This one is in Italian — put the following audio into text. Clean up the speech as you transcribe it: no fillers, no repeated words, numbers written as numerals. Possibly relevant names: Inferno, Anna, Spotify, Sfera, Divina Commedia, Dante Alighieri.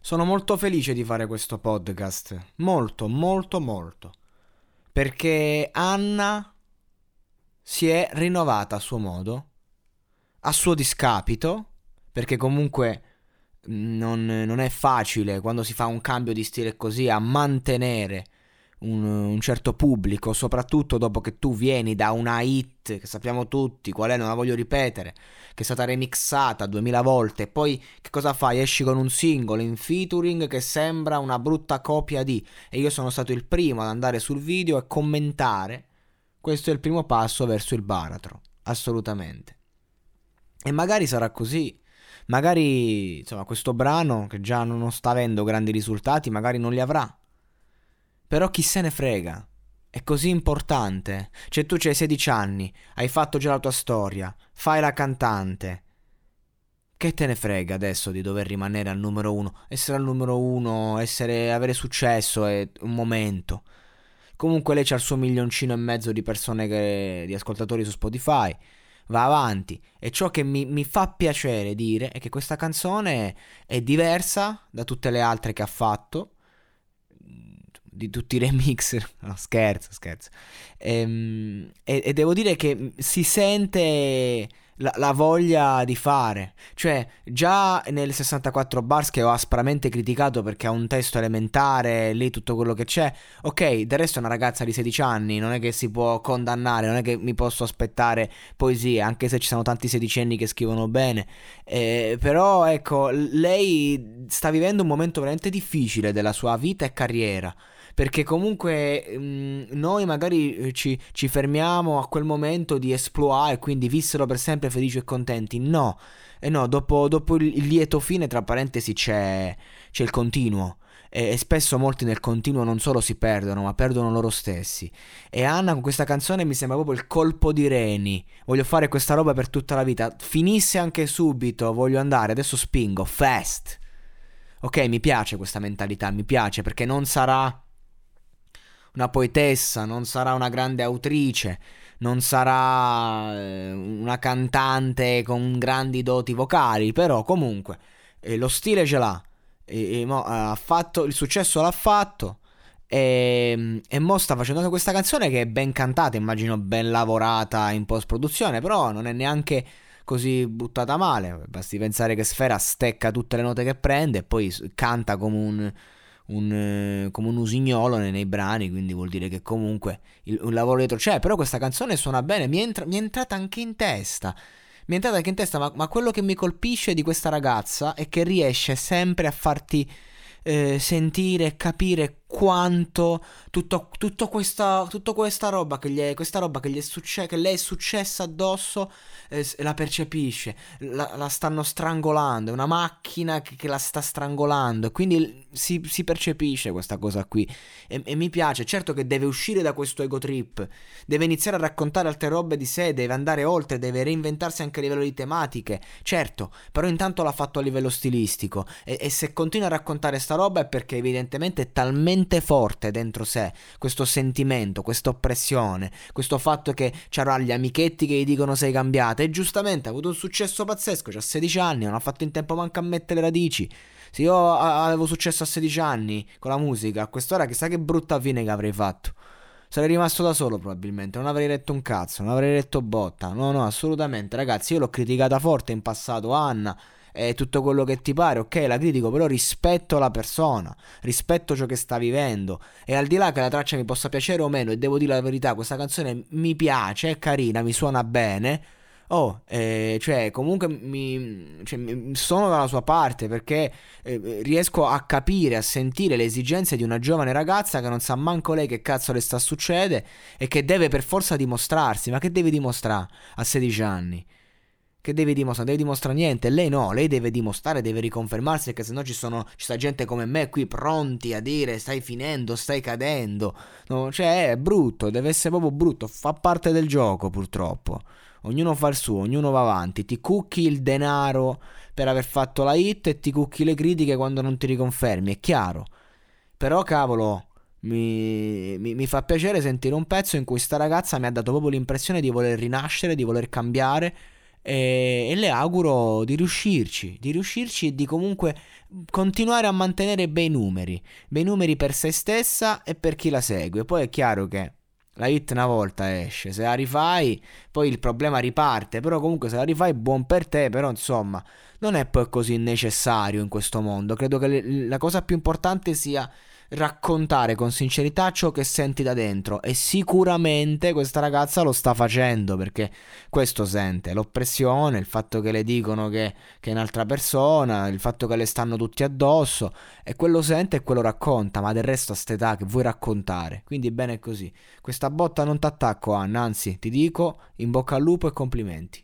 Sono molto felice di fare questo podcast, molto, molto, molto, perché Anna si è rinnovata a suo modo, a suo discapito, perché comunque non è facile quando si fa un cambio di stile così a mantenere un certo pubblico, soprattutto dopo che tu vieni da una hit che sappiamo tutti qual è, non la voglio ripetere, che è stata remixata 2000 volte, e poi che cosa fai? Esci con un singolo in featuring che sembra una brutta copia di... E io sono stato il primo ad andare sul video e commentare: questo è il primo passo verso il baratro, assolutamente. E magari sarà così, magari insomma questo brano, che già non sta avendo grandi risultati, magari non li avrà, però chi se ne frega, è così importante. Cioè tu c'hai 16 anni, hai fatto già la tua storia, fai la cantante, che te ne frega adesso di dover rimanere al numero uno? Essere al numero uno, avere successo è un momento. Comunque lei c'ha il suo 1,5 milioni di persone, di ascoltatori su Spotify, va avanti. E ciò che mi fa piacere dire è che questa canzone è diversa da tutte le altre che ha fatto, di tutti i remix. No, scherzo. E devo dire che si sente la voglia di fare. Cioè già nel 64 bars, che ho aspramente criticato perché ha un testo elementare, lì tutto quello che c'è, ok, del resto è una ragazza di 16 anni, non è che si può condannare, non è che mi posso aspettare poesie, anche se ci sono tanti sedicenni che scrivono bene, però ecco, lei sta vivendo un momento veramente difficile della sua vita e carriera, perché comunque noi magari ci fermiamo a quel momento di esploit e quindi vissero per sempre felici e contenti. No, dopo il lieto fine, tra parentesi, c'è il continuo, e spesso molti nel continuo non solo si perdono, ma perdono loro stessi. E Anna con questa canzone mi sembra proprio il colpo di reni: voglio fare questa roba per tutta la vita, finisse anche subito, voglio andare, adesso spingo, fast. Ok, mi piace questa mentalità, mi piace, perché non sarà una poetessa, non sarà una grande autrice, non sarà una cantante con grandi doti vocali, però comunque lo stile ce l'ha, ha fatto il successo, l'ha fatto, e mo sta facendo questa canzone che è ben cantata, immagino ben lavorata in post-produzione, però non è neanche così buttata male. Basti pensare che Sfera stecca tutte le note che prende e poi canta come un usignolo nei brani, quindi vuol dire che comunque un lavoro dietro c'è. Però questa canzone suona bene, mi è entrata anche in testa, ma quello che mi colpisce di questa ragazza è che riesce sempre a farti sentire e capire quanto tutta questa roba che le è successa addosso, la percepisce, la stanno strangolando, è una macchina che la sta strangolando, quindi si percepisce questa cosa qui, e mi piace. Certo che deve uscire da questo ego trip, deve iniziare a raccontare altre robe di sé, deve andare oltre, deve reinventarsi anche a livello di tematiche, certo, però intanto l'ha fatto a livello stilistico, e se continua a raccontare sta roba è perché evidentemente è talmente forte dentro sé questo sentimento, questa oppressione, questo fatto che c'erano gli amichetti che gli dicono sei cambiata, e giustamente ha avuto un successo pazzesco, c'ha 16 anni, non ha fatto in tempo manco a mettere le radici. Se io avevo successo a 16 anni con la musica, a quest'ora chissà che brutta fine che avrei fatto, sarei rimasto da solo probabilmente, non avrei letto un cazzo, non avrei letto botta, no assolutamente. Ragazzi, io l'ho criticata forte in passato Anna, e tutto quello che ti pare, ok, la critico, però rispetto la persona, rispetto ciò che sta vivendo, e al di là che la traccia mi possa piacere o meno, e devo dire la verità, questa canzone mi piace, è carina, mi suona bene, cioè comunque sono dalla sua parte, perché riesco a capire, a sentire le esigenze di una giovane ragazza che non sa manco lei che cazzo le sta succede e che deve per forza dimostrarsi. Ma che deve dimostrare a 16 anni? Che deve dimostrare? Deve dimostrare niente. Lei no, lei deve dimostrare, deve riconfermarsi, perché sennò ci sta gente come me qui pronti a dire stai finendo, stai cadendo, no? Cioè è brutto, deve essere proprio brutto, fa parte del gioco purtroppo. Ognuno fa il suo, ognuno va avanti. Ti cucchi il denaro per aver fatto la hit e ti cucchi le critiche quando non ti riconfermi, è chiaro. Però cavolo, mi fa piacere sentire un pezzo in cui sta ragazza mi ha dato proprio l'impressione di voler rinascere, di voler cambiare, e le auguro di riuscirci e di comunque continuare a mantenere bei numeri per se stessa e per chi la segue. Poi è chiaro che la hit una volta esce, se la rifai poi il problema riparte, però comunque se la rifai buon per te, però insomma non è poi così necessario in questo mondo. Credo che la cosa più importante sia raccontare con sincerità ciò che senti da dentro, e sicuramente questa ragazza lo sta facendo, perché questo sente l'oppressione, il fatto che le dicono che è un'altra persona, il fatto che le stanno tutti addosso, e quello sente e quello racconta. Ma del resto a st'età che vuoi raccontare? Quindi bene così, questa botta non t'attacco, Anna, anzi ti dico in bocca al lupo e complimenti.